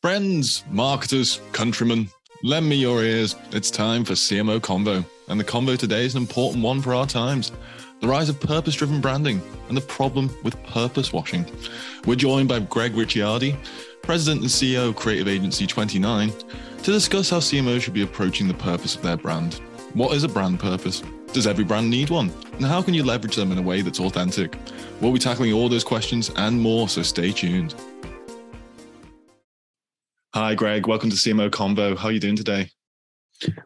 Friends, marketers, countrymen, lend me your ears. It's time for CMO Convo, and the convo today is an important one for our times. The rise of purpose-driven branding and the problem with purpose washing. We're joined by Greg Ricciardi, President and CEO of Creative Agency 29, to discuss how CMOs should be approaching the purpose of their brand. What is a brand purpose? Does every brand need one? And how can you leverage them in a way that's authentic? We'll be tackling all those questions and more, so stay tuned. Hi, Greg. Welcome to CMO Convo. How are you doing today?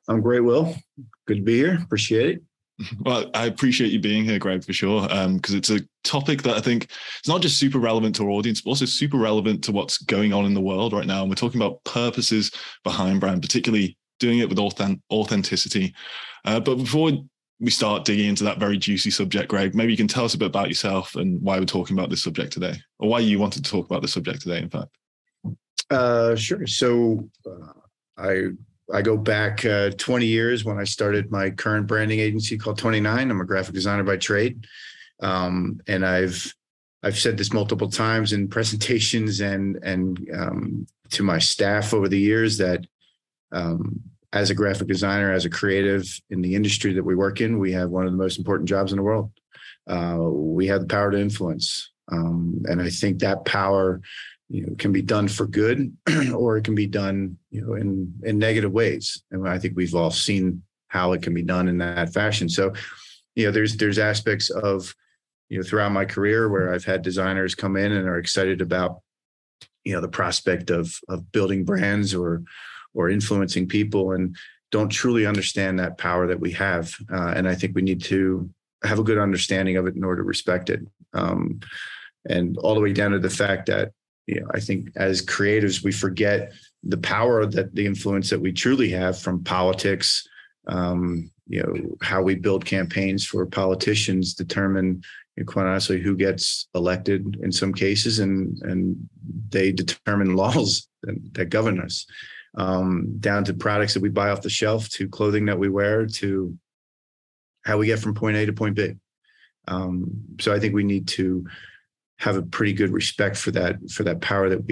I'm great, Will. Good to be here. Appreciate it. Well, I appreciate you being here, Greg, for sure, because it's a topic that I think it's not just super relevant to our audience, but also super relevant to what's going on in the world right now. And we're talking about purposes behind brand, particularly doing it with authenticity. But before we start digging into that very juicy subject, Greg, maybe you can tell us a bit about yourself and why we're talking about this subject today, or why you wanted to talk about this subject today, in fact. Sure. So I go back 20 years when I started my current branding agency called 29. I'm a graphic designer by trade. And I've said this multiple times in presentations and to my staff over the years that as a graphic designer, as a creative in the industry that we work in, we have one of the most important jobs in the world. We have the power to influence. And I think that power, can be done for good, or it can be done, in negative ways. And I think we've all seen how it can be done in that fashion. So, there's aspects of, throughout my career where I've had designers come in and are excited about, the prospect of building brands or influencing people, and don't truly understand that power that we have. And I think we need to have a good understanding of it in order to respect it. And all the way down to the fact that, I think as creatives, we forget the power that the influence that we truly have from politics, how we build campaigns for politicians determine, quite honestly, who gets elected in some cases, and they determine laws that govern us, down to products that we buy off the shelf, to clothing that we wear, to how we get from point A to point B. So I think we need to have a pretty good respect for that power that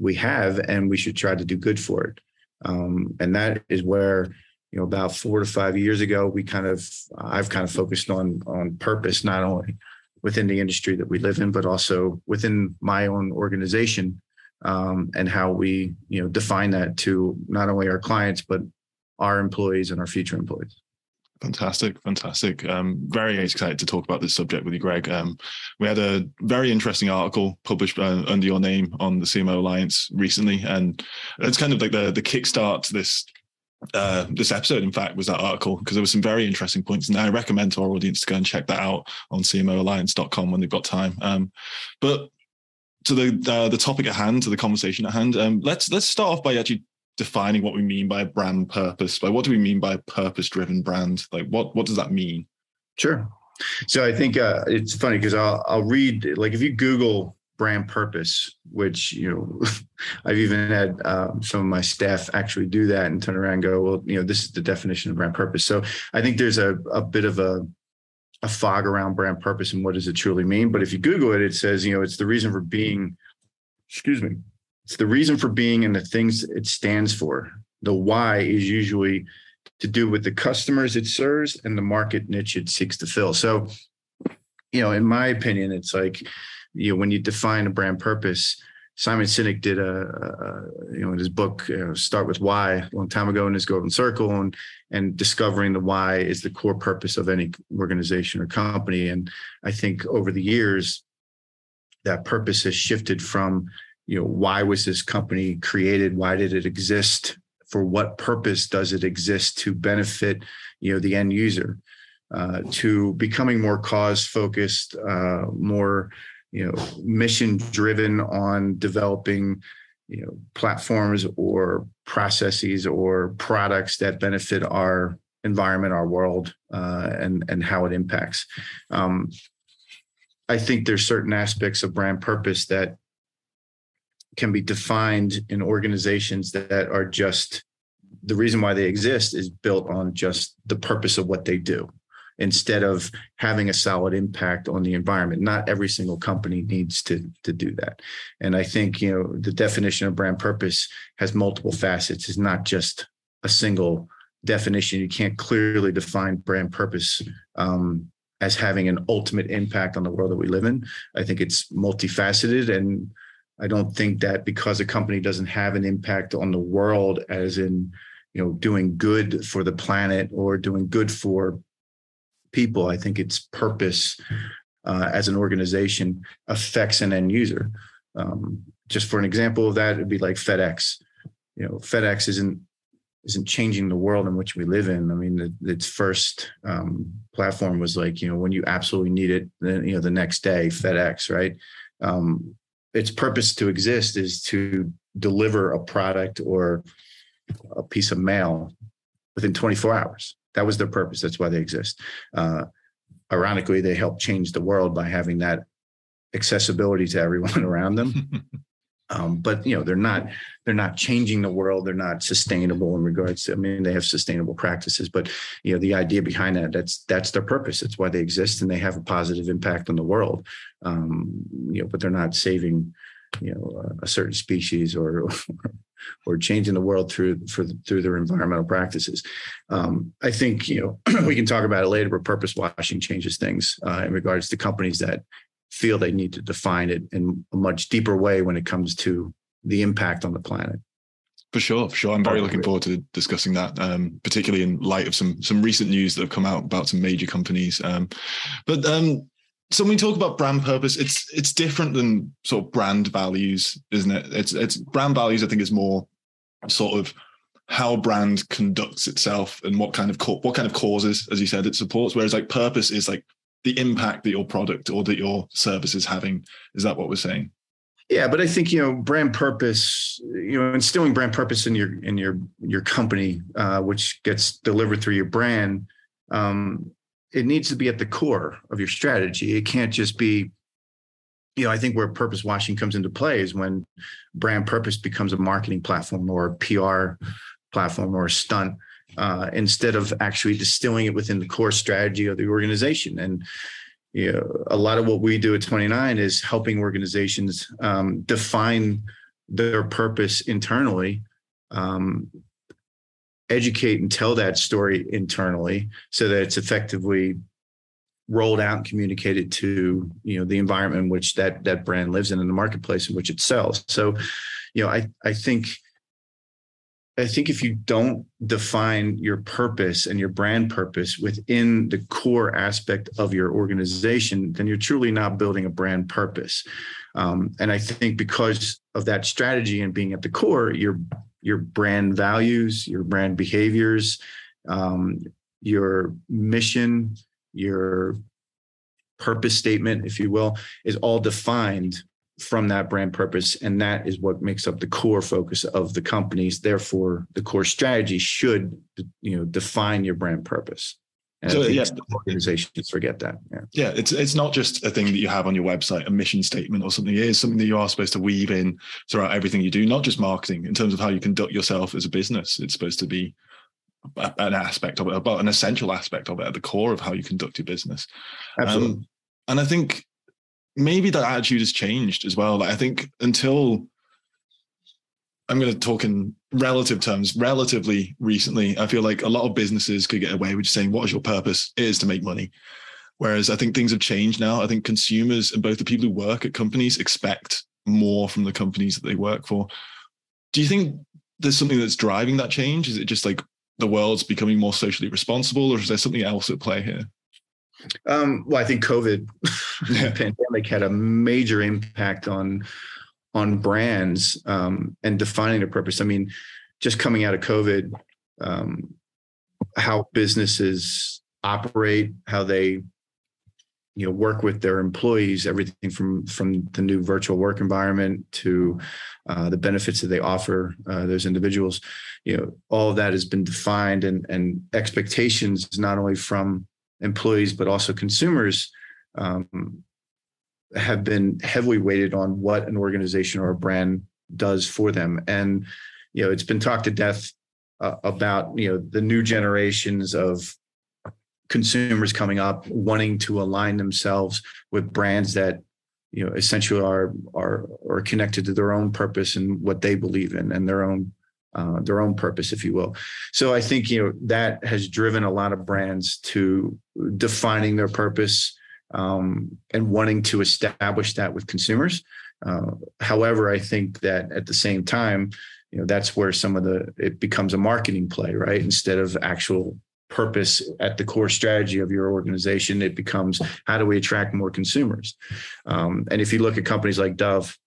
we have, and we should try to do good for it. And that is where, about 4 to 5 years ago, I've kind of focused on purpose, not only within the industry that we live in, but also within my own organization, and how we, define that to not only our clients, but our employees and our future employees. Fantastic. Very excited to talk about this subject with you, Greg. We had a very interesting article published under your name on the CMO Alliance recently, and it's kind of like the kickstart to this episode, in fact, was that article, because there were some very interesting points, and I recommend to our audience to go and check that out on cmoalliance.com when they've got time. But to the topic at hand, to the conversation at hand, let's start off by actually defining what we mean by brand purpose. Like, what do we mean by purpose-driven brand? Like, what does that mean? Sure. So I think it's funny because I'll read, like, if you Google brand purpose, which, I've even had some of my staff actually do that and turn around and go, well, this is the definition of brand purpose. So I think there's a bit of a fog around brand purpose and what does it truly mean. But if you Google it, it says, it's the reason for being, excuse me, it's the reason for being and the things it stands for. The why is usually to do with the customers it serves and the market niche it seeks to fill. So, in my opinion, it's like, when you define a brand purpose, Simon Sinek did in his book, Start With Why, a long time ago, in his Golden Circle, and discovering the why is the core purpose of any organization or company. And I think over the years, that purpose has shifted from, why was this company created? Why did it exist? For what purpose does it exist? To benefit, the end user, to becoming more cause focused, more, mission driven on developing, platforms or processes or products that benefit our environment, our world, and how it impacts. I think there's certain aspects of brand purpose that can be defined in organizations that are just, the reason why they exist is built on just the purpose of what they do. instead of having a solid impact on the environment. Not every single company needs to do that. And I think, you know, the definition of brand purpose has multiple facets. It's not just a single definition. You can't clearly define brand purpose as having an ultimate impact on the world that we live in. I think it's multifaceted, and I don't think that because a company doesn't have an impact on the world, as in, you know, doing good for the planet or doing good for people, I think its purpose as an organization affects an end user. Just for an example of that, it'd be like FedEx. You know, FedEx isn't changing the world in which we live in. I mean, its first platform was like, you know, when you absolutely need it, then, you know, the next day, FedEx, right? Its purpose to exist is to deliver a product or a piece of mail within 24 hours. That was their purpose. That's why they exist. Ironically, they helped change the world by having that accessibility to everyone around them. But, you know, they're not changing the world. They're not sustainable in regards to, I mean, they have sustainable practices, but, you know, the idea behind that's their purpose. It's why they exist, and they have a positive impact on the world. You know, but they're not saving, you know, a certain species or changing the world through their environmental practices. I think, you know, we can talk about it later, but purpose washing changes things in regards to companies that feel they need to define it in a much deeper way when it comes to the impact on the planet. For sure. I'm very looking forward to discussing that, particularly in light of some recent news that have come out about some major companies. So when we talk about brand purpose, it's different than sort of brand values, isn't it? It's brand values, I think, is more sort of how brand conducts itself and what kind of causes, as you said, it supports. Whereas like purpose is like the impact that your product or that your service is having. Is that what we're saying? Yeah, but I think, you know, brand purpose, you know, instilling brand purpose in your company, which gets delivered through your brand. It needs to be at the core of your strategy. It can't just be, you know, I think where purpose washing comes into play is when brand purpose becomes a marketing platform or a PR platform or a stunt, instead of actually distilling it within the core strategy of the organization. And, you know, a lot of what we do at 29 is helping organizations define their purpose internally, educate and tell that story internally so that it's effectively rolled out and communicated to, you know, the environment in which that brand lives in and the marketplace in which it sells. So, you know, I think if you don't define your purpose and your brand purpose within the core aspect of your organization, then you're truly not building a brand purpose. And I think because of that strategy and being at the core, your brand values, your brand behaviors, your mission, your purpose statement, if you will, is all defined from that brand purpose. And that is what makes up the core focus of the companies. Therefore, the core strategy should, you know, define your brand purpose. And so yes, organizations forget that. Yeah, it's not just a thing that you have on your website, a mission statement or something. It is something that you are supposed to weave in throughout everything you do, not just marketing, in terms of how you conduct yourself as a business. It's supposed to be an aspect of it, about an essential aspect of it at the core of how you conduct your business. Absolutely. And I think maybe that attitude has changed as well. Like I think until, I'm going to talk in relative terms, relatively recently, I feel like a lot of businesses could get away with just saying, what is your purpose? It is to make money. Whereas I think things have changed now. I think consumers and both the people who work at companies expect more from the companies that they work for. Do you think there's something that's driving that change? Is it just like the world's becoming more socially responsible, or is there something else at play here? Well, I think COVID the pandemic had a major impact on brands and defining their purpose. I mean, just coming out of COVID, how businesses operate, how they, you know, work with their employees, everything from the new virtual work environment to the benefits that they offer those individuals. You know, all of that has been defined, and expectations not only from employees but also consumers have been heavily weighted on what an organization or a brand does for them. And, you know, it's been talked to death about, you know, the new generations of consumers coming up wanting to align themselves with brands that, you know, essentially are connected to their own purpose and what they believe in and their own purpose, if you will. So I think, you know, that has driven a lot of brands to defining their purpose and wanting to establish that with consumers. However, I think that at the same time, you know, that's where some of it becomes a marketing play, right? Instead of actual purpose at the core strategy of your organization, it becomes, how do we attract more consumers? And if you look at companies like Dove,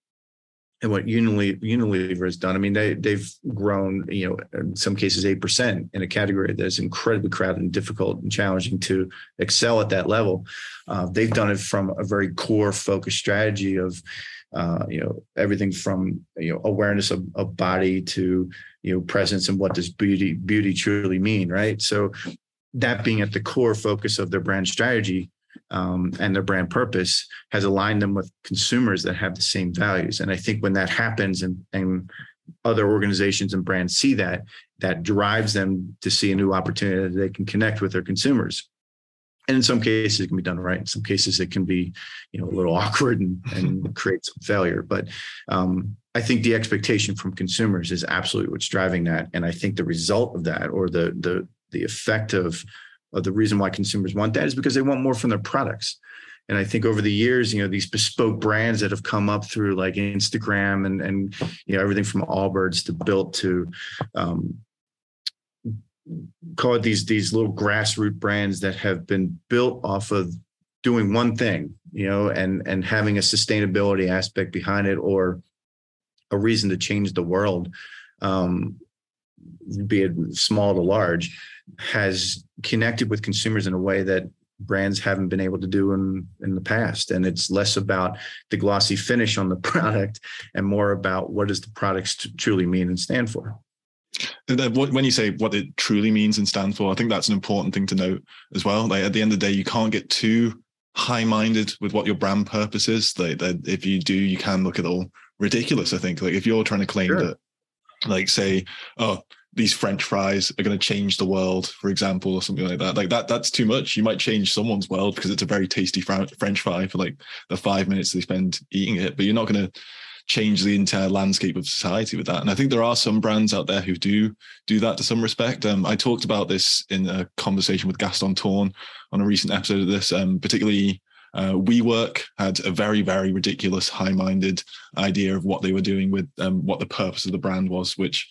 and what Unilever has done, I mean, they've grown, you know, in some cases 8% in a category that is incredibly crowded and difficult and challenging to excel at that level. They've done it from a very core focused strategy of, you know, everything from, you know, awareness of body to, you know, presence and what does beauty truly mean, right? So that being at the core focus of their brand strategy, and their brand purpose has aligned them with consumers that have the same values. And I think when that happens and other organizations and brands see that, that drives them to see a new opportunity that they can connect with their consumers. And in some cases it can be done right. In some cases it can be, you know, a little awkward and create some failure. But I think the expectation from consumers is absolutely what's driving that. And I think the result of that, or the effect of the reason why consumers want that, is because they want more from their products. And I think over the years, you know, these bespoke brands that have come up through like Instagram and you know, everything from Allbirds to Built to call it these little grassroots brands that have been built off of doing one thing, you know, and having a sustainability aspect behind it or a reason to change the world, be it small to large, has connected with consumers in a way that brands haven't been able to do in the past. And it's less about the glossy finish on the product and more about what does the product truly mean and stand for. When you say what it truly means and stands for, I think that's an important thing to note as well. Like at the end of the day, you can't get too high-minded with what your brand purpose is. Like if you do, you can look at all ridiculous, I think. Like if you're trying to claim sure. that, like say, oh, these French fries are going to change the world, for example, or something like that. Like that's too much. You might change someone's world because it's a very tasty French fry for like the 5 minutes they spend eating it, but you're not going to change the entire landscape of society with that. And I think there are some brands out there who do that to some respect. I talked about this in a conversation with Gaston Tourne on a recent episode of this, particularly WeWork had a very, very ridiculous, high-minded idea of what they were doing with what the purpose of the brand was, which,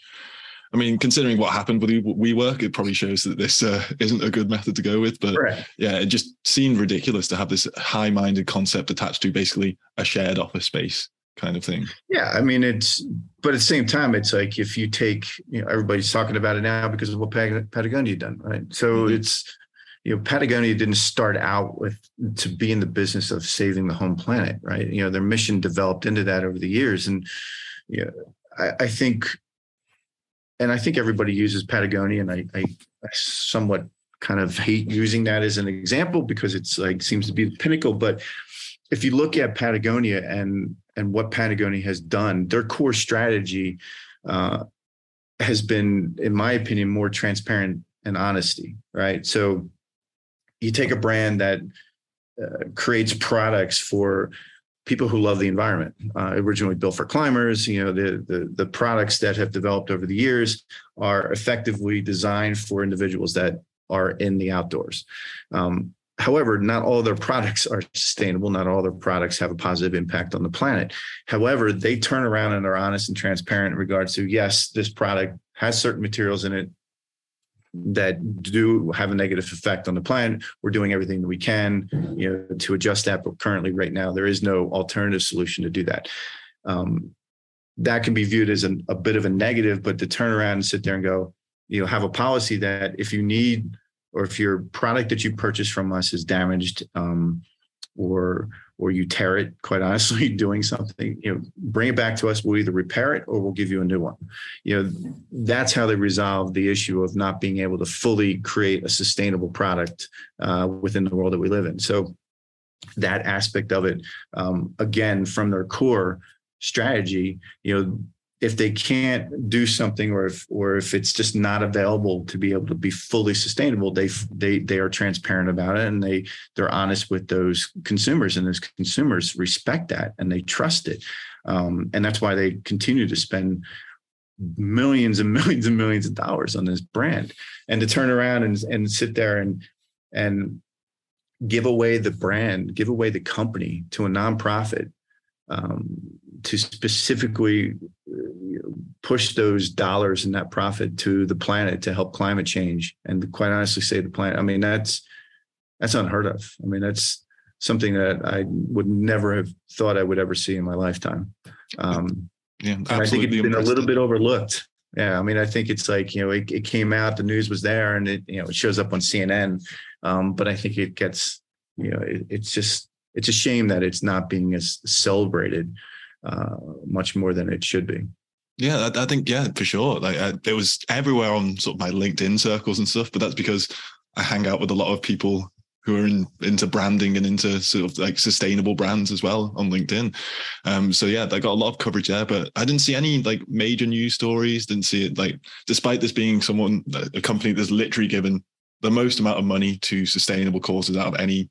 I mean, considering what happened with WeWork, it probably shows that this isn't a good method to go with. But right. yeah, it just seemed ridiculous to have this high-minded concept attached to basically a shared office space kind of thing. Yeah, I mean, but at the same time, it's like if you take, you know, everybody's talking about it now because of what Patagonia done, right? So mm-hmm. it's, you know, Patagonia didn't start out to be in the business of saving the home planet, right? You know, their mission developed into that over the years. And, you know, I think everybody uses Patagonia, and I somewhat kind of hate using that as an example because it's like seems to be the pinnacle. But if you look at Patagonia and what Patagonia has done, their core strategy has been, in my opinion, more transparent and honesty, right? So you take a brand that creates products for people who love the environment, originally built for climbers. You know, the products that have developed over the years are effectively designed for individuals that are in the outdoors. However, not all their products are sustainable. Not all their products have a positive impact on the planet. However, they turn around and are honest and transparent in regards to, yes, this product has certain materials in it that do have a negative effect on the planet. We're doing everything that we can, you know, to adjust that. But currently, right now, there is no alternative solution to do that. That can be viewed as a bit of a negative, but to turn around and sit there and go, you know, have a policy that if you need, or if your product that you purchase from us is damaged, or you tear it, quite honestly, doing something, you know, bring it back to us. We'll either repair it or we'll give you a new one. You know, that's how they resolve the issue of not being able to fully create a sustainable product within the world that we live in. So that aspect of it, again, from their core strategy, you know, if they can't do something, or if it's just not available to be able to be fully sustainable, they are transparent about it, and they're honest with those consumers, and those consumers respect that and they trust it. And that's why they continue to spend millions and millions and millions of dollars on this brand, and to turn around and sit there and give away the brand, give away the company to a nonprofit, to specifically push those dollars and that profit to the planet to help climate change. And quite honestly, save the planet. I mean, that's unheard of. I mean, that's something that I would never have thought I would ever see in my lifetime. Yeah, I think it's been a little bit overlooked. Yeah. I mean, I think it's like, you know, it came out, the news was there, and it, you know, it shows up on CNN. But I think it gets, you know, it's a shame that it's not being as celebrated much more than it should be. Yeah, I think, yeah, for sure. Like it was everywhere on sort of my LinkedIn circles and stuff, but that's because I hang out with a lot of people who are into branding and into sort of like sustainable brands as well on LinkedIn. So yeah, I got a lot of coverage there, but I didn't see any like major news stories, didn't see it. Like, despite this being a company that's literally given the most amount of money to sustainable causes out of any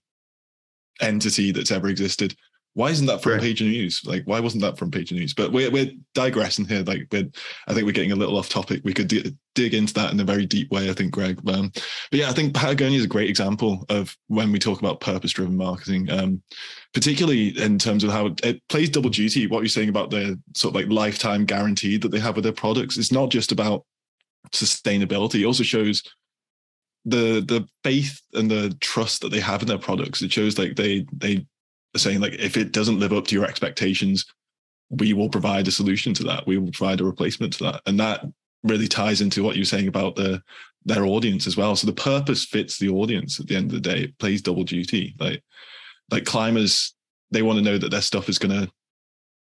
entity that's ever existed. Why isn't that front page of news? Like, why wasn't that front page of news? But we're digressing here. Like, I think we're getting a little off topic. We could dig into that in a very deep way, I think, Greg. But yeah, I think Patagonia is a great example of when we talk about purpose-driven marketing, particularly in terms of how it plays double duty. What you're saying about the sort of like lifetime guarantee that they have with their products. It's not just about sustainability. It also shows the faith and the trust that they have in their products. It shows like they are saying like, if it doesn't live up to your expectations, we will provide a solution to that. We will provide a replacement to that. And that really ties into what you're saying about their audience as well. So the purpose fits the audience at the end of the day. It plays double duty. Like climbers, they want to know that their stuff is going to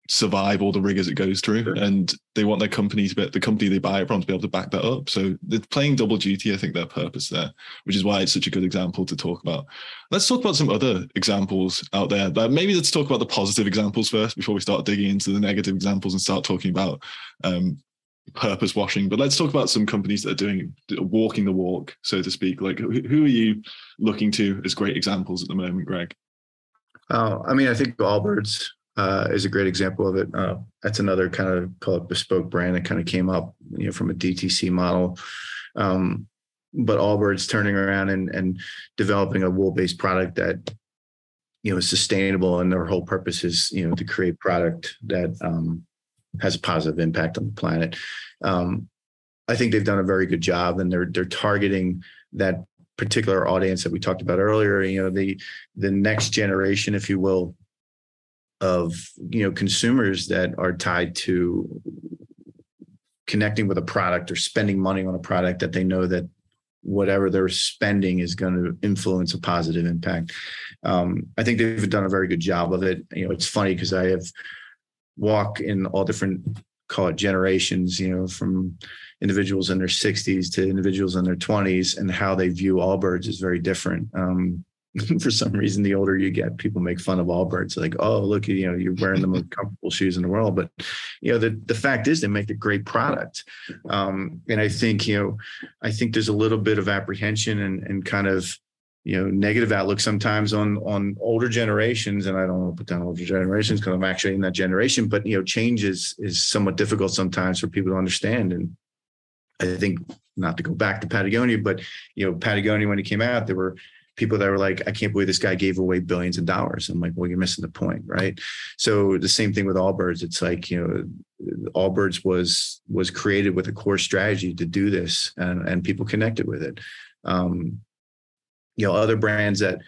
survive all the rigors it goes through. Sure. And they want their company the company they buy it from to be able to back that up. So they're playing double duty, I think, their purpose there, which is why it's such a good example to talk about. Let's talk about some other examples out there. Maybe let's talk about the positive examples first before we start digging into the negative examples and start talking about purpose washing. But let's talk about some companies that are walking the walk, so to speak. Like, who are you looking to as great examples at the moment, Greg? I mean, I think Allbirds is a great example of it. That's another kind of, call it bespoke brand that kind of came up, you know, from a DTC model. But Allbirds turning around and developing a wool-based product that, you know, is sustainable, and their whole purpose is, you know, to create product that has a positive impact on the planet. I think they've done a very good job, and they're targeting that particular audience that we talked about earlier. You know, the next generation, if you will, of, you know, consumers that are tied to connecting with a product or spending money on a product that they know that whatever they're spending is going to influence a positive impact. I think they've done a very good job of it. You know, it's funny because I have walked in all different, call it generations, you know, from individuals in their 60s to individuals in their 20s, and how they view Allbirds is very different. For some reason, the older you get, people make fun of Allbirds, like, oh, look, you know, you're wearing the most comfortable shoes in the world. But, you know, the fact is they make a great product. And I think, you know, there's a little bit of apprehension and kind of, you know, negative outlook sometimes on older generations. And I don't want to put down older generations because I'm actually in that generation. But, you know, change is somewhat difficult sometimes for people to understand. And I think, not to go back to Patagonia, but, you know, Patagonia, when it came out, there were people that were like, I can't believe this guy gave away billions of dollars. I'm like, well, you're missing the point, right? So the same thing with Allbirds. It's like, you know, Allbirds was created with a core strategy to do this, and people connected with it. You know, other brands that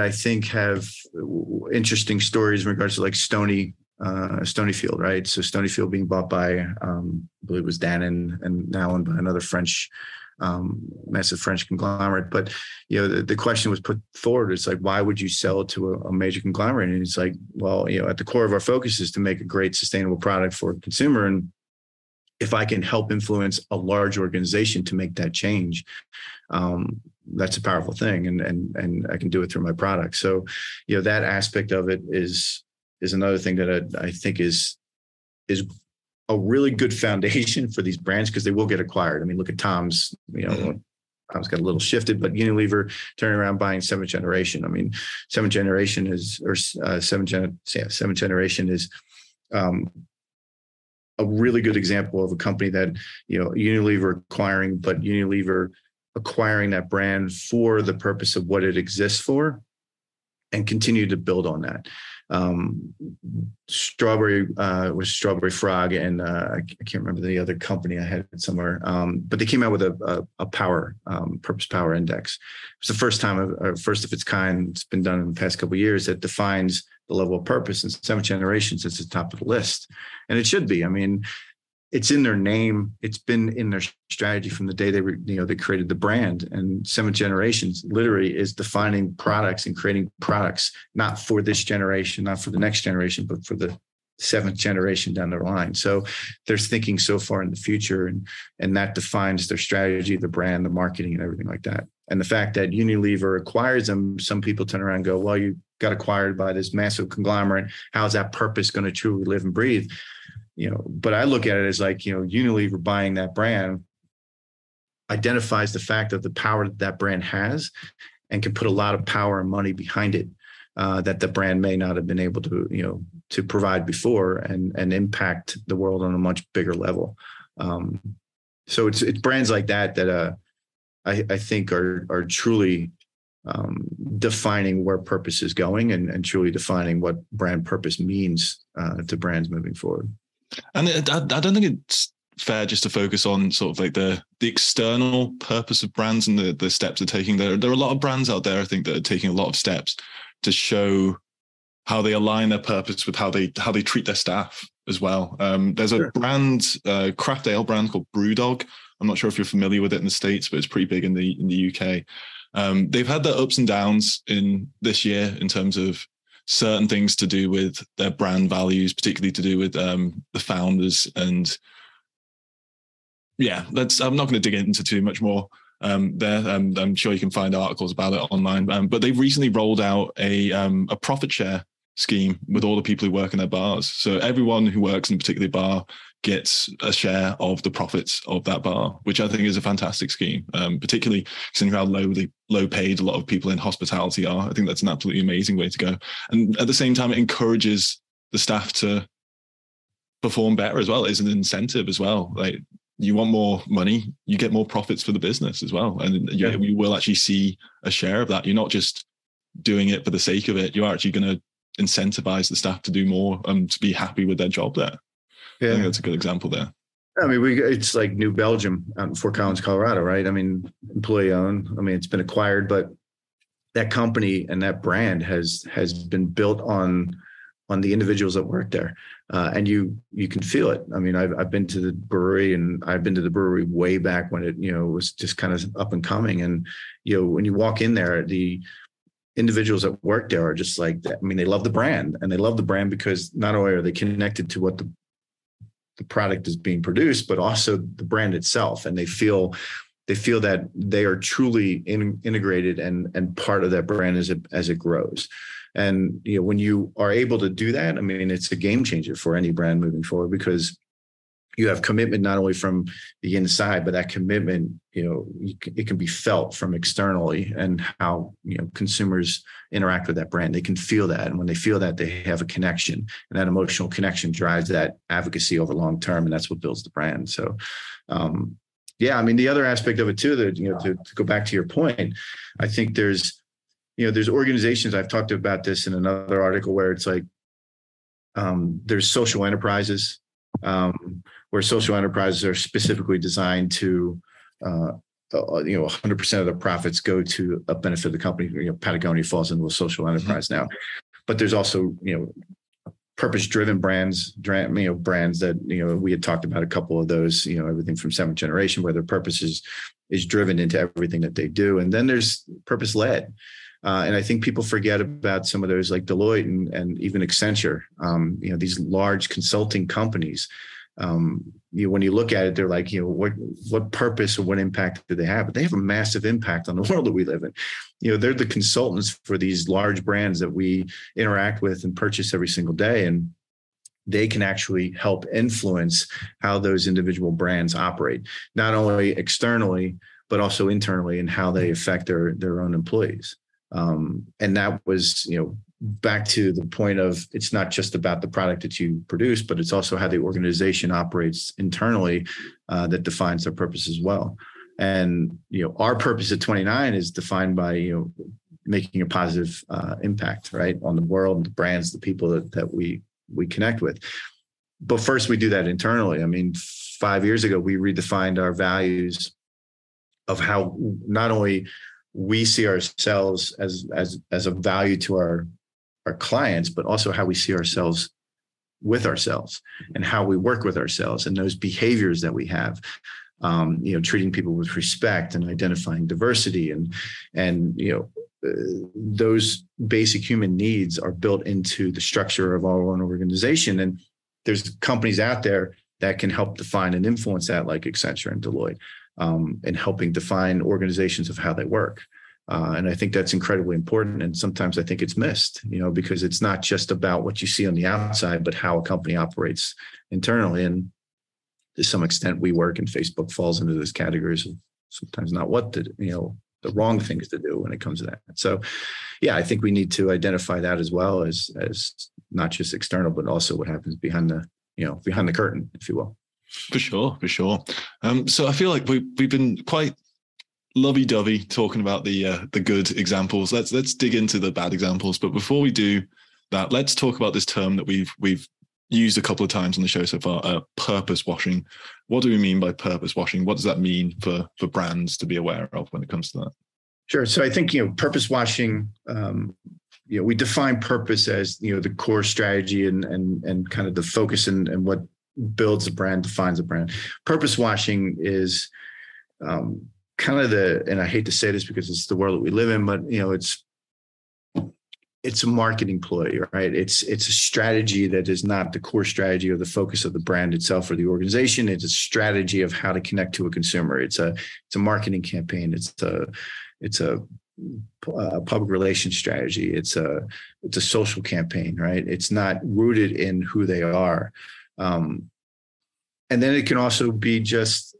I think have interesting stories in regards to, like, Stonyfield, right? So Stonyfield being bought by, I believe it was Dannon, and now owned by another French massive French conglomerate. But, you know, the question was put forward. It's like, why would you sell to a major conglomerate? And it's like, well, you know, at the core of our focus is to make a great sustainable product for a consumer. And if I can help influence a large organization to make that change, that's a powerful thing. And I can do it through my product. So, you know, that aspect of it is another thing that I think is a really good foundation for these brands because they will get acquired. I mean, look at Tom's, you know, mm-hmm. Tom's got a little shifted, but Unilever turning around buying Seventh Generation. I mean, Seventh Generation is a really good example of a company that, you know, Unilever acquiring, but Unilever acquiring that brand for the purpose of what it exists for and continue to build on that. Was Strawberry Frog, and I can't remember the other company, I had it somewhere, but they came out with a power, Purpose Power Index. It's the first time, first of its kind, it's been done in the past couple of years, that defines the level of purpose. And Seventh Generation sits at the top of the list. And it should be. I mean, it's in their name. It's been in their strategy from the day they created the brand. And Seventh Generation literally is defining products and creating products, not for this generation, not for the next generation, but for the seventh generation down the line. So they're thinking so far in the future, and that defines their strategy, the brand, the marketing, and everything like that. And the fact that Unilever acquires them, some people turn around and go, well, you got acquired by this massive conglomerate. How's that purpose going to truly live and breathe? You know, but I look at it as like, you know, Unilever buying that brand identifies the fact of the power that brand has and can put a lot of power and money behind it that the brand may not have been able to, you know, to provide before and impact the world on a much bigger level. So it's brands like that I think are truly defining where purpose is going and truly defining what brand purpose means to brands moving forward. And I don't think it's fair just to focus on sort of like the external purpose of brands and the steps they're taking. There are a lot of brands out there, I think, that are taking a lot of steps to show how they align their purpose with how they treat their staff as well. There's a brand, craft ale brand called BrewDog. I'm not sure if you're familiar with it in the States, but it's pretty big in the UK. They've had their ups and downs in this year in terms of certain things to do with their brand values, particularly to do with the founders. And yeah, I'm not going to dig into too much more there. I'm sure you can find articles about it online. But they've recently rolled out a profit share scheme with all the people who work in their bars. So everyone who works in a particular bar gets a share of the profits of that bar, which I think is a fantastic scheme, particularly considering how low paid a lot of people in hospitality are. I think that's an absolutely amazing way to go. And at the same time, it encourages the staff to perform better as well. It's an incentive as well. Like, you want more money, you get more profits for the business as well. And you will actually see a share of that. You're not just doing it for the sake of it. You're actually going to incentivize the staff to do more and to be happy with their job there. Yeah. I think that's a good example there. I mean, it's like New Belgium out in Fort Collins, Colorado, right? I mean, employee owned. I mean, it's been acquired, but that company and that brand has been built on the individuals that work there. And you can feel it. I mean, I've been to the brewery, and I've been to the brewery way back when it, you know, was just kind of up and coming. And, you know, when you walk in there, the individuals that work there are just like that. I mean, they love the brand, and they love the brand because not only are they connected to what the product is being produced, but also the brand itself. And they feel that they are truly integrated and part of that brand as it grows. And, you know, when you are able to do that, I mean, it's a game changer for any brand moving forward, because you have commitment not only from the inside, but that commitment, you know, it can be felt from externally, and how, you know, consumers interact with that brand. They can feel that. And when they feel that, they have a connection, and that emotional connection drives that advocacy over long term. And that's what builds the brand. So, yeah, I mean, the other aspect of it too, that, you know, to go back to your point, I think there's organizations, I've talked about this in another article, where it's like, there's social enterprises, where social enterprises are specifically designed to, 100% of the profits go to a benefit of the company. You know, Patagonia falls into a social enterprise now, but there's also, you know, purpose-driven brands, brands that, you know, we had talked about a couple of those, you know, everything from Seventh Generation, where their purpose is driven into everything that they do. And then there's purpose-led. And I think people forget about some of those, like Deloitte and even Accenture, you know, these large consulting companies. You know, when you look at it, they're like, you know, what purpose or what impact do they have? But they have a massive impact on the world that we live in. You know, they're the consultants for these large brands that we interact with and purchase every single day. And they can actually help influence how those individual brands operate, not only externally, but also internally, and how they affect their own employees. And that was, back to the point of, it's not just about the product that you produce, but it's also how the organization operates internally that defines their purpose as well. And, our purpose at 29 is defined by, making a positive impact, right, on the world, the brands, the people that we connect with. But first, we do that internally. 5 years ago, we redefined our values of how not only we see ourselves as a value to our clients, but also how we see ourselves with ourselves and how we work with ourselves and those behaviors that we have, treating people with respect and identifying diversity and those basic human needs are built into the structure of our own organization. And there's companies out there that can help define and influence that, like Accenture and Deloitte, and helping define organizations of how they work. And I think that's incredibly important. And sometimes I think it's missed, because it's not just about what you see on the outside, but how a company operates internally. And to some extent, WeWork and Facebook falls into those categories of sometimes not what to, the wrong things to do when it comes to that. So, yeah, I think we need to identify that as well as not just external, but also what happens behind the, behind the curtain, if you will. For sure. So I feel like we've been quite lovey-dovey talking about the good examples. Let's dig into the bad examples. But before we do that, let's talk about this term that we've used a couple of times on the show so far, purpose washing. What do we mean by purpose washing? What does that mean for brands to be aware of when it comes to that? Sure. So I think, purpose washing, we define purpose as, the core strategy and kind of the focus and what builds a brand, defines a brand. Purpose washing is kind of and I hate to say this because it's the world that we live in, but it's a marketing ploy, right? It's a strategy that is not the core strategy or the focus of the brand itself or the organization. It's a strategy of how to connect to a consumer. It's a marketing campaign. It's a public relations strategy. It's a social campaign, right? It's not rooted in who they are. And then it can also be just,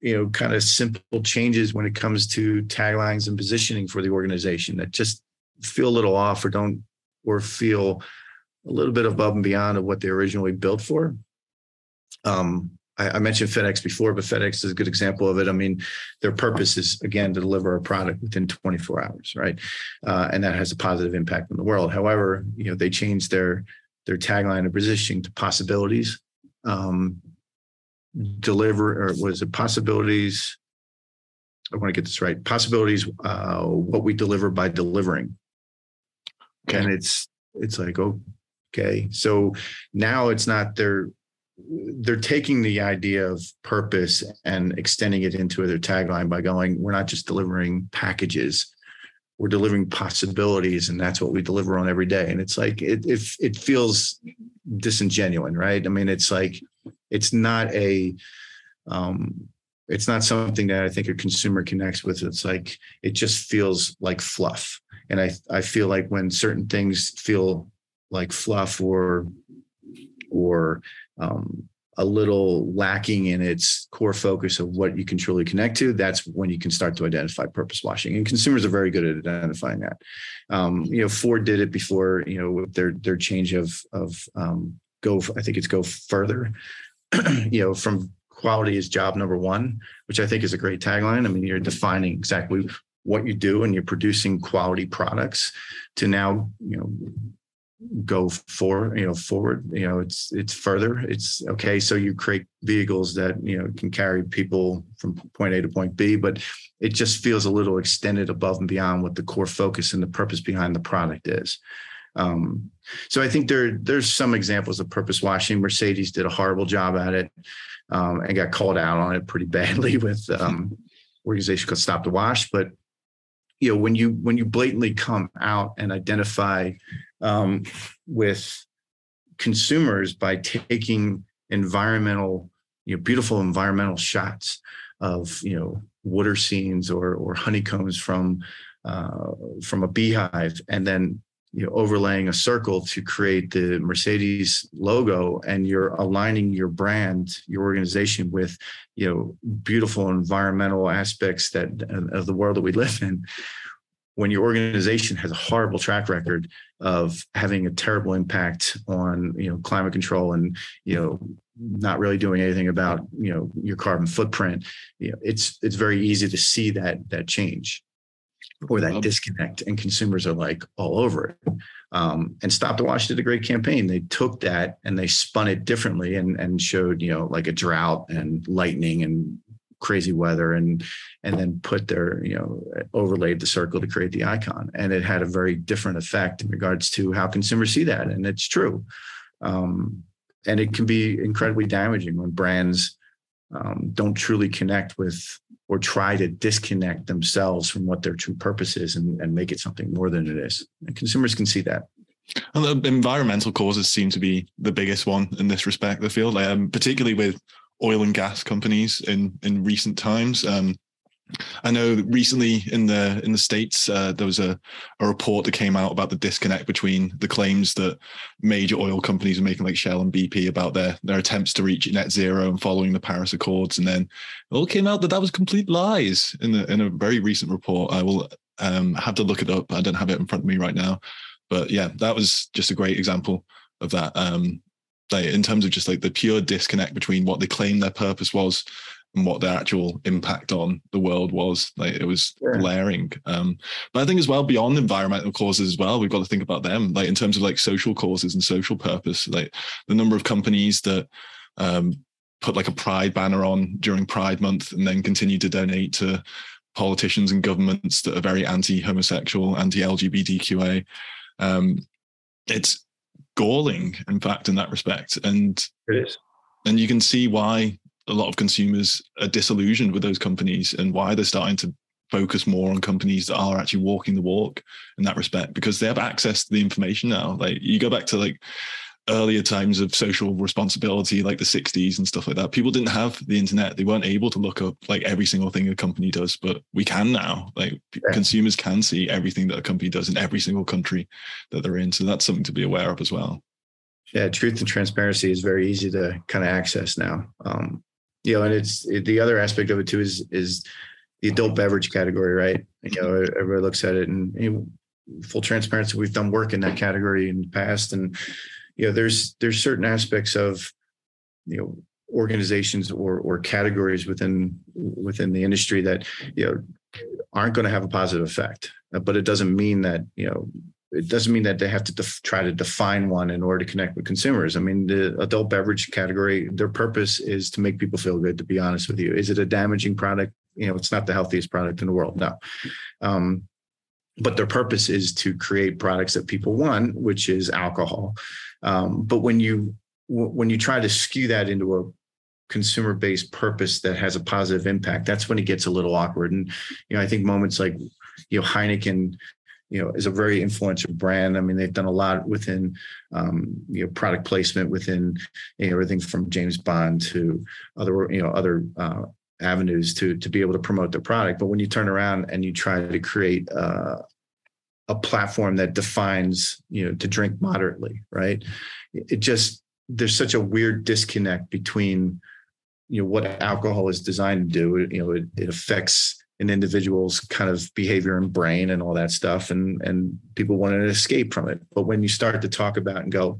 kind of simple changes when it comes to taglines and positioning for the organization that just feel a little off or feel a little bit above and beyond of what they originally built for. I mentioned FedEx before, but FedEx is a good example of it. Their purpose is, again, to deliver a product within 24 hours, right? And that has a positive impact on the world. However, they changed their tagline and positioning to possibilities, possibilities? I want to get this right. Possibilities, what we deliver by delivering. Okay. And it's like, okay. So now it's not they're taking the idea of purpose and extending it into their tagline by going, we're not just delivering packages, we're delivering possibilities, and that's what we deliver on every day. And it's like, it feels disingenuous, right? It's like, it's not something that I think a consumer connects with. It's like, it just feels like fluff. And I feel like when certain things feel like fluff or a little lacking in its core focus of what you can truly connect to, that's when you can start to identify purpose washing. And consumers are very good at identifying that. Ford did it before, with their change of go further, from quality is job number one, which I think is a great tagline. You're defining exactly what you do and you're producing quality products to now, forward, it's further. It's okay. So you create vehicles that, can carry people from point A to point B, but it just feels a little extended above and beyond what the core focus and the purpose behind the product is. So I think there's some examples of purpose washing. Mercedes did a horrible job at it, and got called out on it pretty badly with, organization called Stop the Wash. But, when you blatantly come out and identify, with consumers by taking environmental, beautiful environmental shots of, water scenes or honeycombs from a beehive, and then overlaying a circle to create the Mercedes logo, and you're aligning your brand, your organization with, beautiful environmental aspects that of the world that we live in. When your organization has a horrible track record of having a terrible impact on, climate control and, not really doing anything about, your carbon footprint, it's very easy to see that change or that disconnect, and consumers are like all over it. And Stop the Wash did a great campaign. They took that and they spun it differently and showed, like a drought and lightning and crazy weather, and then put their, overlaid the circle to create the icon. And it had a very different effect in regards to how consumers see that. And it's true. And it can be incredibly damaging when brands don't truly connect with, or try to disconnect themselves from what their true purpose is, and make it something more than it is. And consumers can see that. And the environmental causes seem to be the biggest one in this respect, I feel, particularly with oil and gas companies in recent times. I know that recently in the States, there was a report that came out about the disconnect between the claims that major oil companies are making, like Shell and BP, about their attempts to reach net zero and following the Paris Accords. And then it all came out that was complete lies in a very recent report. I will have to look it up. I don't have it in front of me right now. But yeah, that was just a great example of that. In terms of just like the pure disconnect between what they claim their purpose was and what their actual impact on the world was. It was glaring. But I think as well, beyond environmental causes as well, we've got to think about them, in terms of social causes and social purpose, the number of companies that put a pride banner on during Pride Month and then continue to donate to politicians and governments that are very anti-homosexual, anti-LGBTQA. It's galling, in fact, in that respect. And it is. And you can see why a lot of consumers are disillusioned with those companies and why they're starting to focus more on companies that are actually walking the walk in that respect, because they have access to the information now. You go back to earlier times of social responsibility, the 60s and stuff like that. People didn't have the internet. They weren't able to look up every single thing a company does, but we can now. Consumers can see everything that a company does in every single country that they're in. So that's something to be aware of as well. Yeah. Truth and transparency is very easy to kind of access now. And the other aspect of it too is the adult beverage category, right? Everybody looks at it, and full transparency, we've done work in that category in the past. And, there's certain aspects of, organizations or categories within the industry that, aren't going to have a positive effect, but it doesn't mean that, it doesn't mean that they have to try to define one in order to connect with consumers. I mean, the adult beverage category, their purpose is to make people feel good, to be honest with you. Is it a damaging product? It's not the healthiest product in the world. No. But their purpose is to create products that people want, which is alcohol. But when you try to skew that into a consumer-based purpose that has a positive impact, that's when it gets a little awkward. And, I think moments like, Heineken, is a very influential brand. I mean, they've done a lot within, product placement within everything from James Bond to other avenues to be able to promote their product. But when you turn around and you try to create a platform that defines, to drink moderately, right? There's such a weird disconnect between, what alcohol is designed to do. It affects an individual's kind of behavior and brain and all that stuff. And people want to escape from it. But when you start to talk about and go,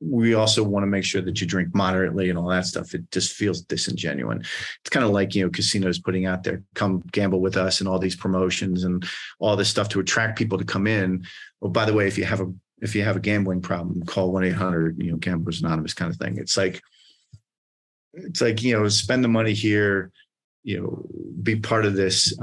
we also want to make sure that you drink moderately and all that stuff, it just feels disingenuous. It's kind of like, casinos putting out there, come gamble with us, and all these promotions and all this stuff to attract people to come in. Well, by the way, if you have a gambling problem, call 1-800, Gamblers Anonymous kind of thing. It's like, spend the money here, be part of this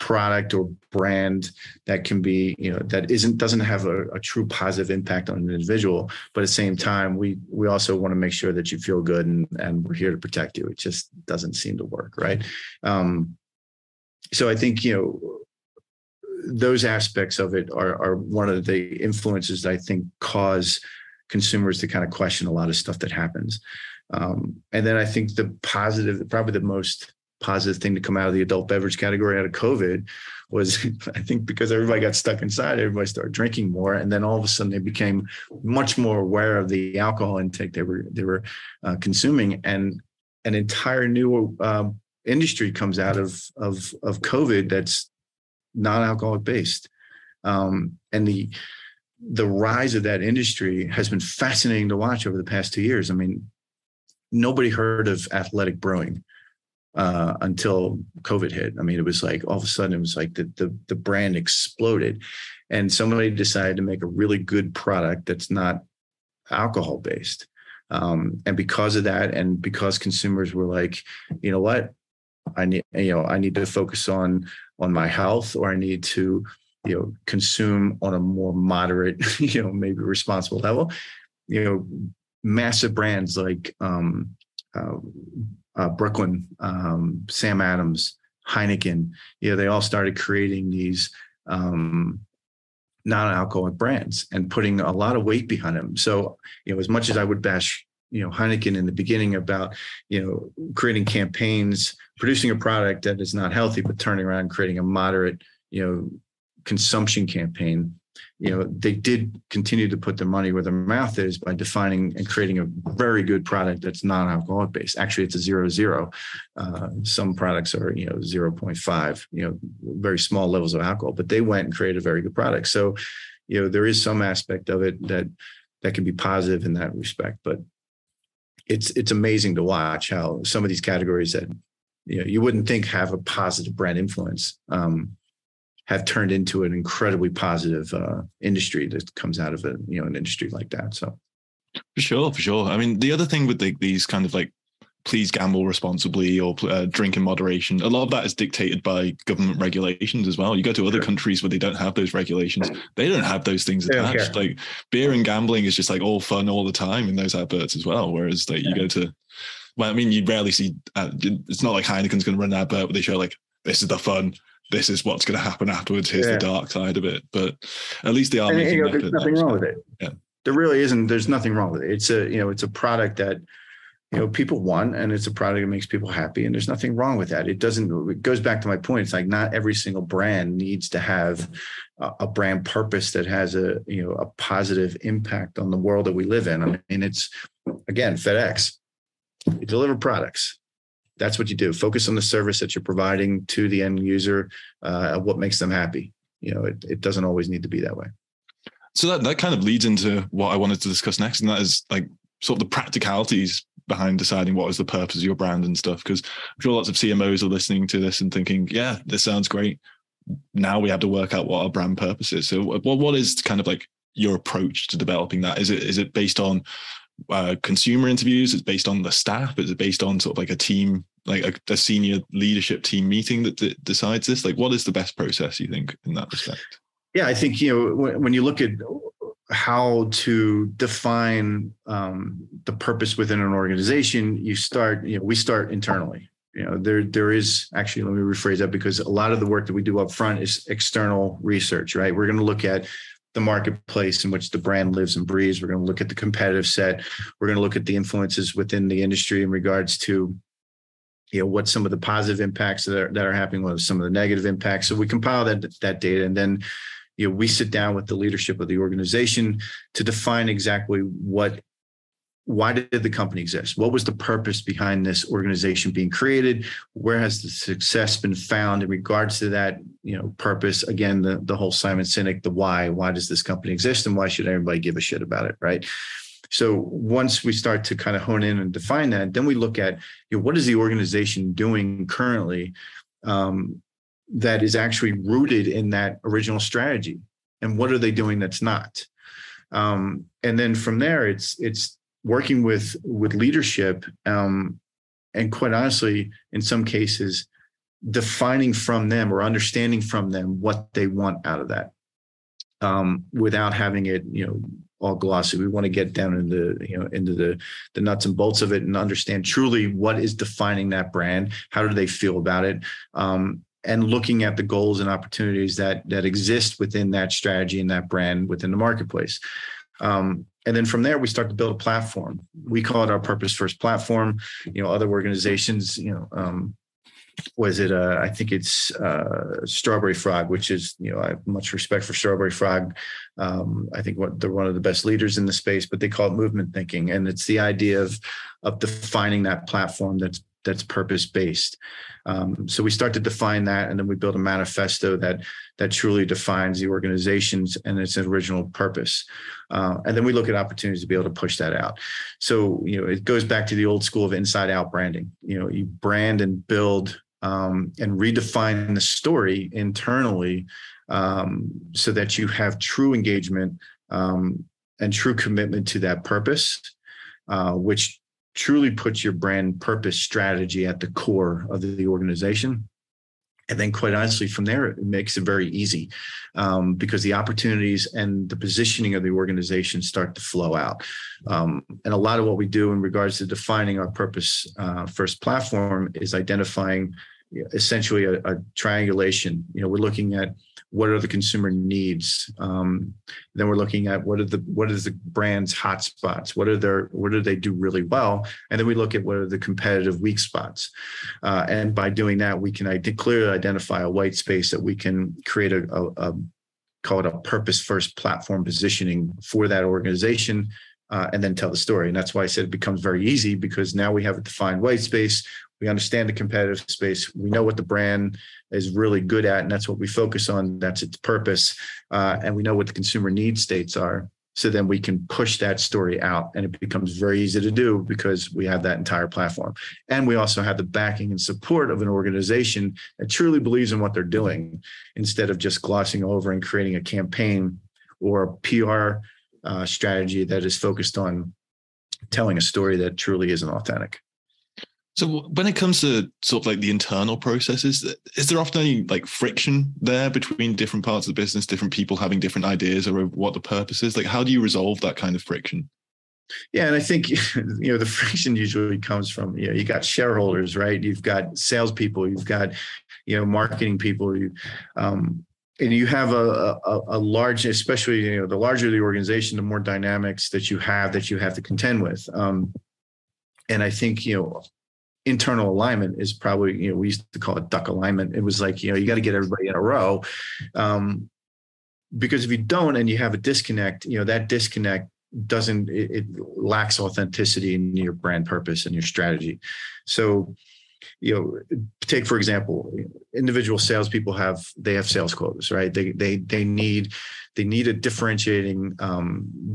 product or brand that can be, that doesn't have a true positive impact on an individual. But at the same time, we also want to make sure that you feel good, and we're here to protect you. It just doesn't seem to work, right? So I think, those aspects of it are one of the influences that I think cause consumers to kind of question a lot of stuff that happens. And then I think the positive, probably the most positive thing to come out of the adult beverage category out of COVID was, I think, because everybody got stuck inside, everybody started drinking more. And then all of a sudden they became much more aware of the alcohol intake they were consuming. And an entire new industry comes out of COVID that's non-alcoholic based. And the rise of that industry has been fascinating to watch over the past 2 years. I mean, nobody heard of athletic brewing until COVID hit. I mean, it was like all of a sudden it was like the brand exploded, and somebody decided to make a really good product that's not alcohol based. And because of that, and because consumers were like, you know what, I need to focus on my health, or I need to, you know, consume on a more moderate, you know, maybe responsible level. You know, massive brands like Brooklyn, Sam Adams, Heineken, you know, they all started creating these non-alcoholic brands and putting a lot of weight behind them. So, you know, as much as I would bash, you know, Heineken in the beginning about, you know, creating campaigns, producing a product that is not healthy, but turning around and creating a moderate, you know, consumption campaign, you know, they did continue to put their money where their mouth is by defining and creating a very good product that's non-alcoholic based. Actually, it's a 0.0. Some products are, you know, 0.5, you know, very small levels of alcohol, but they went and created a very good product. So, you know, there is some aspect of it that can be positive in that respect, but it's amazing to watch how some of these categories that, you know, you wouldn't think have a positive brand influence, have turned into an incredibly positive industry that comes out of a, you know, an industry like that. So for sure. I mean, the other thing with these kind of like, please gamble responsibly or drink in moderation, a lot of that is dictated by government regulations as well. You go to other countries where they don't have those regulations. They don't have those things attached. Like beer and gambling is just like all fun all the time in those adverts as well. Whereas like you go to, well, I mean, you rarely see, it's not like Heineken's going to run an advert where they show like, this is the fun, this is what's going to happen afterwards. Here's the dark side of it, but at least they are making, you know, there's nothing wrong with it. Yeah. There really isn't. There's nothing wrong with it. It's a, you know, it's a product that, you know, people want, and it's a product that makes people happy, and there's nothing wrong with that. It doesn't, it goes back to my point. It's like not every single brand needs to have a brand purpose that has a, you know, a positive impact on the world that we live in. I mean, it's, again, FedEx, you deliver products. That's what you do. Focus on the service that you're providing to the end user, what makes them happy. You know, it doesn't always need to be that way. So that kind of leads into what I wanted to discuss next. And that is like sort of the practicalities behind deciding what is the purpose of your brand and stuff. Because I'm sure lots of CMOs are listening to this and thinking, yeah, this sounds great. Now we have to work out what our brand purpose is. So what is kind of like your approach to developing that? Is it based on consumer interviews? Is it based on the staff? Is it based on sort of like a team, like a senior leadership team meeting that decides this? Like, what is the best process, you think, in that respect? Yeah, I think, you know, when you look at how to define the purpose within an organization, we start internally. You know, there is actually, let me rephrase that, because a lot of the work that we do up front is external research, right? We're going to look at the marketplace in which the brand lives and breathes. We're going to look at the competitive set. We're going to look at the influences within the industry in regards to, you know, what some of the positive impacts that are happening, with some of the negative impacts. So we compile that data, and then, you know, we sit down with the leadership of the organization to define exactly why did the company exist? What was the purpose behind this organization being created? Where has the success been found in regards to that, you know, purpose? Again, the whole Simon Sinek, the why does this company exist, and why should everybody give a shit about it, right? So once we start to kind of hone in and define that, then we look at, you know, what is the organization doing currently that is actually rooted in that original strategy, and what are they doing that's not? And then from there, it's working with leadership, and quite honestly, in some cases, defining from them or understanding from them what they want out of that, without having it, you know, all glossy. We want to get down into the nuts and bolts of it and understand truly what is defining that brand. How do they feel about it? And looking at the goals and opportunities that exist within that strategy and that brand within the marketplace. And then from there, we start to build a platform. We call it our purpose first platform. You know, other organizations, you know, I think it's Strawberry Frog, which is, I have much respect for Strawberry Frog. I think they're one of the best leaders in the space, but they call it movement thinking. And it's the idea of defining that platform that's purpose-based. So we start to define that, and then we build a manifesto that truly defines the organizations and its original purpose. And then we look at opportunities to be able to push that out. So, it goes back to the old school of inside-out branding. You brand and build and redefine the story internally so that you have true engagement and true commitment to that purpose, which truly puts your brand purpose strategy at the core of the organization. And then quite honestly, from there, it makes it very easy because the opportunities and the positioning of the organization start to flow out. And a lot of what we do in regards to defining our purpose first platform is identifying essentially a triangulation. We're looking at what are the consumer needs. Then we're looking at what is the brand's hot spots? What do they do really well? And then we look at what are the competitive weak spots. And by doing that, we can clearly identify a white space that we can create a call it a purpose first platform positioning for that organization. And then tell the story. And that's why I said it becomes very easy, because now we have a defined white space. We understand the competitive space. We know what the brand is really good at, and that's what we focus on. That's its purpose. And we know what the consumer need states are. So then we can push that story out, and it becomes very easy to do because we have that entire platform. And we also have the backing and support of an organization that truly believes in what they're doing, instead of just glossing over and creating a campaign or a PR strategy that is focused on telling a story that truly isn't authentic. So when it comes to sort of like the internal processes, is there often any like friction there between different parts of the business, different people having different ideas or what the purpose is? Like, how do you resolve that kind of friction? Yeah. And I think, the friction usually comes from, you got shareholders, right? You've got salespeople, you've got, marketing people, and you have a large, especially, the larger the organization, the more dynamics that you have to contend with. And I think, internal alignment is probably, we used to call it duck alignment. It was like, you got to get everybody in a row. Because if you don't, and you have a disconnect, that disconnect it lacks authenticity in your brand purpose and your strategy. So, take, for example, individual salespeople have sales quotas, right? They need a differentiating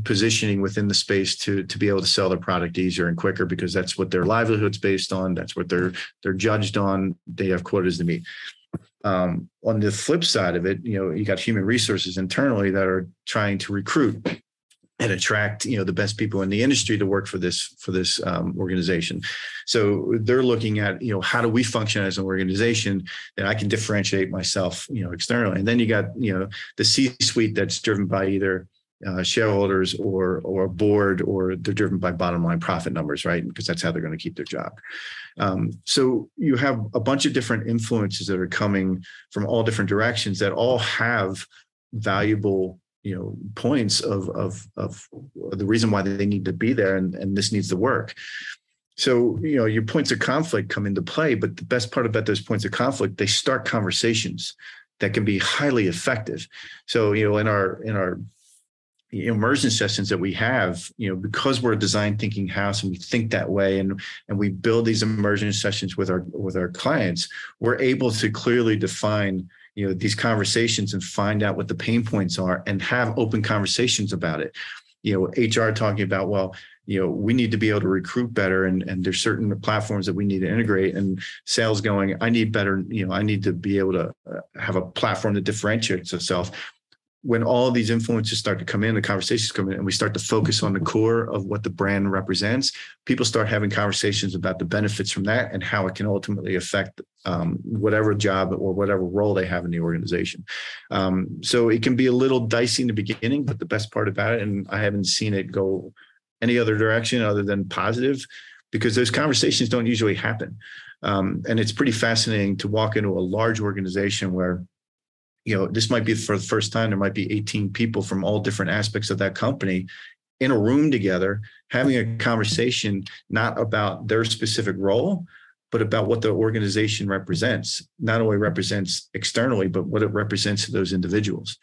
positioning within the space to be able to sell their product easier and quicker, because that's what their livelihood's based on. That's what they're judged on. They have quotas to meet. On the flip side of it, you got human resources internally that are trying to recruit and attract, the best people in the industry to work for this organization. So they're looking at, how do we function as an organization that I can differentiate myself, externally. And then you got, the C-suite that's driven by either shareholders or a board, or they're driven by bottom line profit numbers, right? Because that's how they're going to keep their job. So you have a bunch of different influences that are coming from all different directions that all have valuable points of the reason why they need to be there, and this needs to work. So, your points of conflict come into play, but the best part about those points of conflict, they start conversations that can be highly effective. So, in our immersion sessions that we have, because we're a design thinking house and we think that way, and we build these immersion sessions with our clients, we're able to clearly define these conversations and find out what the pain points are and have open conversations about it. HR talking about, well, we need to be able to recruit better, and there's certain platforms that we need to integrate, and sales going, I need better, I need to be able to have a platform that differentiates itself. When all of these influences start to come in, the conversations come in, and we start to focus on the core of what the brand represents, people start having conversations about the benefits from that and how it can ultimately affect whatever job or whatever role they have in the organization. So it can be a little dicey in the beginning, but the best part about it, and I haven't seen it go any other direction other than positive, because those conversations don't usually happen. And it's pretty fascinating to walk into a large organization where, this might be for the first time, there might be 18 people from all different aspects of that company in a room together, having a conversation, not about their specific role, but about what the organization represents, not only represents externally, but what it represents to those individuals.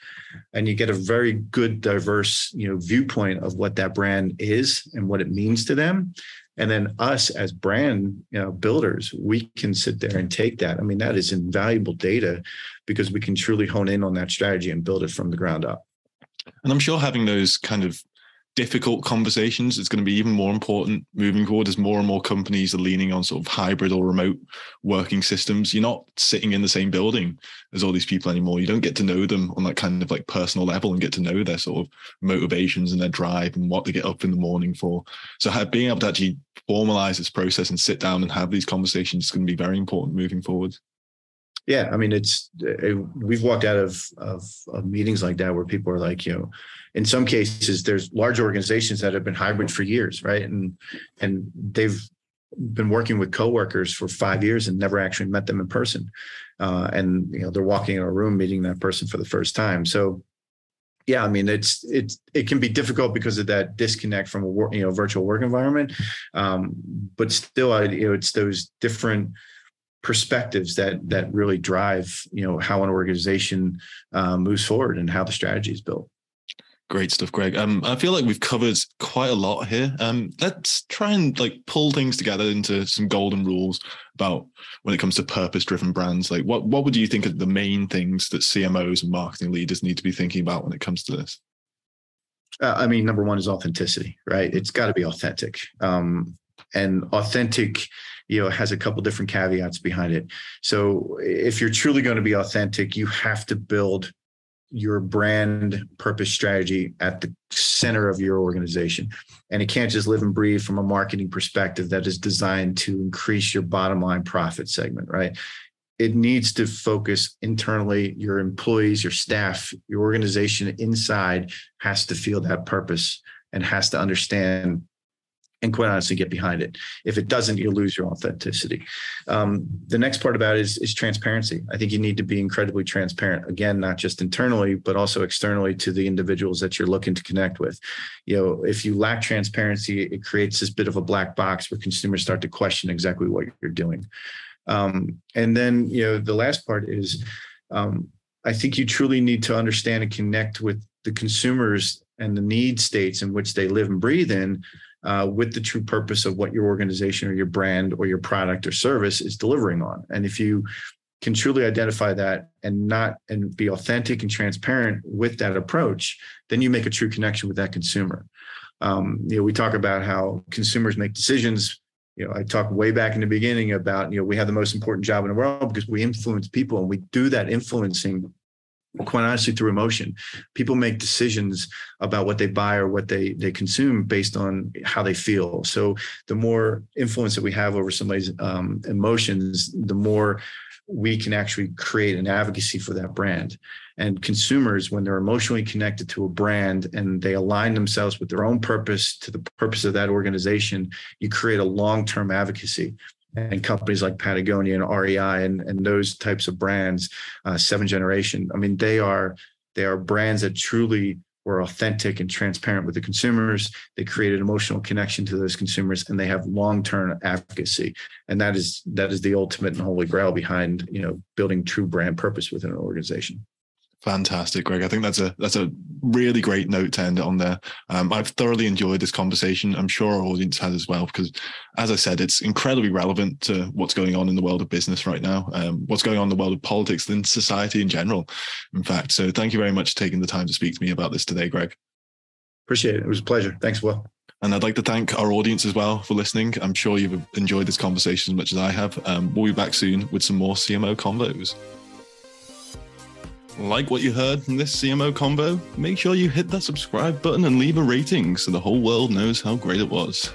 And you get a very good, diverse, viewpoint of what that brand is and what it means to them. And then us as brand builders, we can sit there and take that. I mean, that is invaluable data because we can truly hone in on that strategy and build it from the ground up. And I'm sure having those kind of difficult conversations is going to be even more important moving forward as more and more companies are leaning on sort of hybrid or remote working systems. You're not sitting in the same building as all these people anymore. You don't get to know them on that kind of like personal level and get to know their sort of motivations and their drive and what they get up in the morning for. So being able to actually formalize this process and sit down and have these conversations is going to be very important moving forward. Yeah, I mean, we've walked out of meetings like that where people are like, in some cases, there's large organizations that have been hybrid for years, right? And they've been working with coworkers for 5 years and never actually met them in person. And they're walking in a room, meeting that person for the first time. So, yeah, I mean, it can be difficult because of that disconnect from a virtual work environment. But still, it's those different perspectives that really drive, how an organization moves forward and how the strategy is built. Great stuff, Greg. I feel like we've covered quite a lot here. Let's try and pull things together into some golden rules about when it comes to purpose-driven brands. Like what would you think are the main things that CMOs and marketing leaders need to be thinking about when it comes to this? I mean, number one is authenticity, right? It's got to be authentic. And authentic, has a couple different caveats behind it. So if you're truly going to be authentic, you have to build your brand purpose strategy at the center of your organization. And it can't just live and breathe from a marketing perspective that is designed to increase your bottom line profit segment, right? It needs to focus internally. Your employees, your staff, your organization inside has to feel that purpose and has to understand and quite honestly get behind it. If it doesn't, you lose your authenticity. The next part about it is transparency. I think you need to be incredibly transparent, again, not just internally, but also externally to the individuals that you're looking to connect with. If you lack transparency, it creates this bit of a black box where consumers start to question exactly what you're doing. And then, the last part is, I think you truly need to understand and connect with the consumers and the need states in which they live and breathe in, with the true purpose of what your organization or your brand or your product or service is delivering on. And if you can truly identify that and be authentic and transparent with that approach, then you make a true connection with that consumer. We talk about how consumers make decisions. I talked way back in the beginning about, we have the most important job in the world because we influence people, and we do that influencing quite honestly through emotion. People make decisions about what they buy or what they consume based on how they feel. So the more influence that we have over somebody's emotions, the more we can actually create an advocacy for that brand. And consumers, when they're emotionally connected to a brand and they align themselves with their own purpose to the purpose of that organization, you create a long-term advocacy. And companies like Patagonia and REI and those types of brands, Seventh Generation, I mean, they are brands that truly were authentic and transparent with the consumers. They created emotional connection to those consumers, and they have long-term advocacy. And that is the ultimate and holy grail behind, building true brand purpose within an organization. Fantastic, Greg. I think that's a really great note to end it on there. I've thoroughly enjoyed this conversation. I'm sure our audience has as well, because as I said, it's incredibly relevant to what's going on in the world of business right now, what's going on in the world of politics and society in general, in fact. So thank you very much for taking the time to speak to me about this today, Greg. Appreciate it. It was a pleasure. Thanks, Will. And I'd like to thank our audience as well for listening. I'm sure you've enjoyed this conversation as much as I have. We'll be back soon with some more CMO Convos. Like what you heard from this CMO Convo? Make sure you hit that subscribe button and leave a rating so the whole world knows how great it was.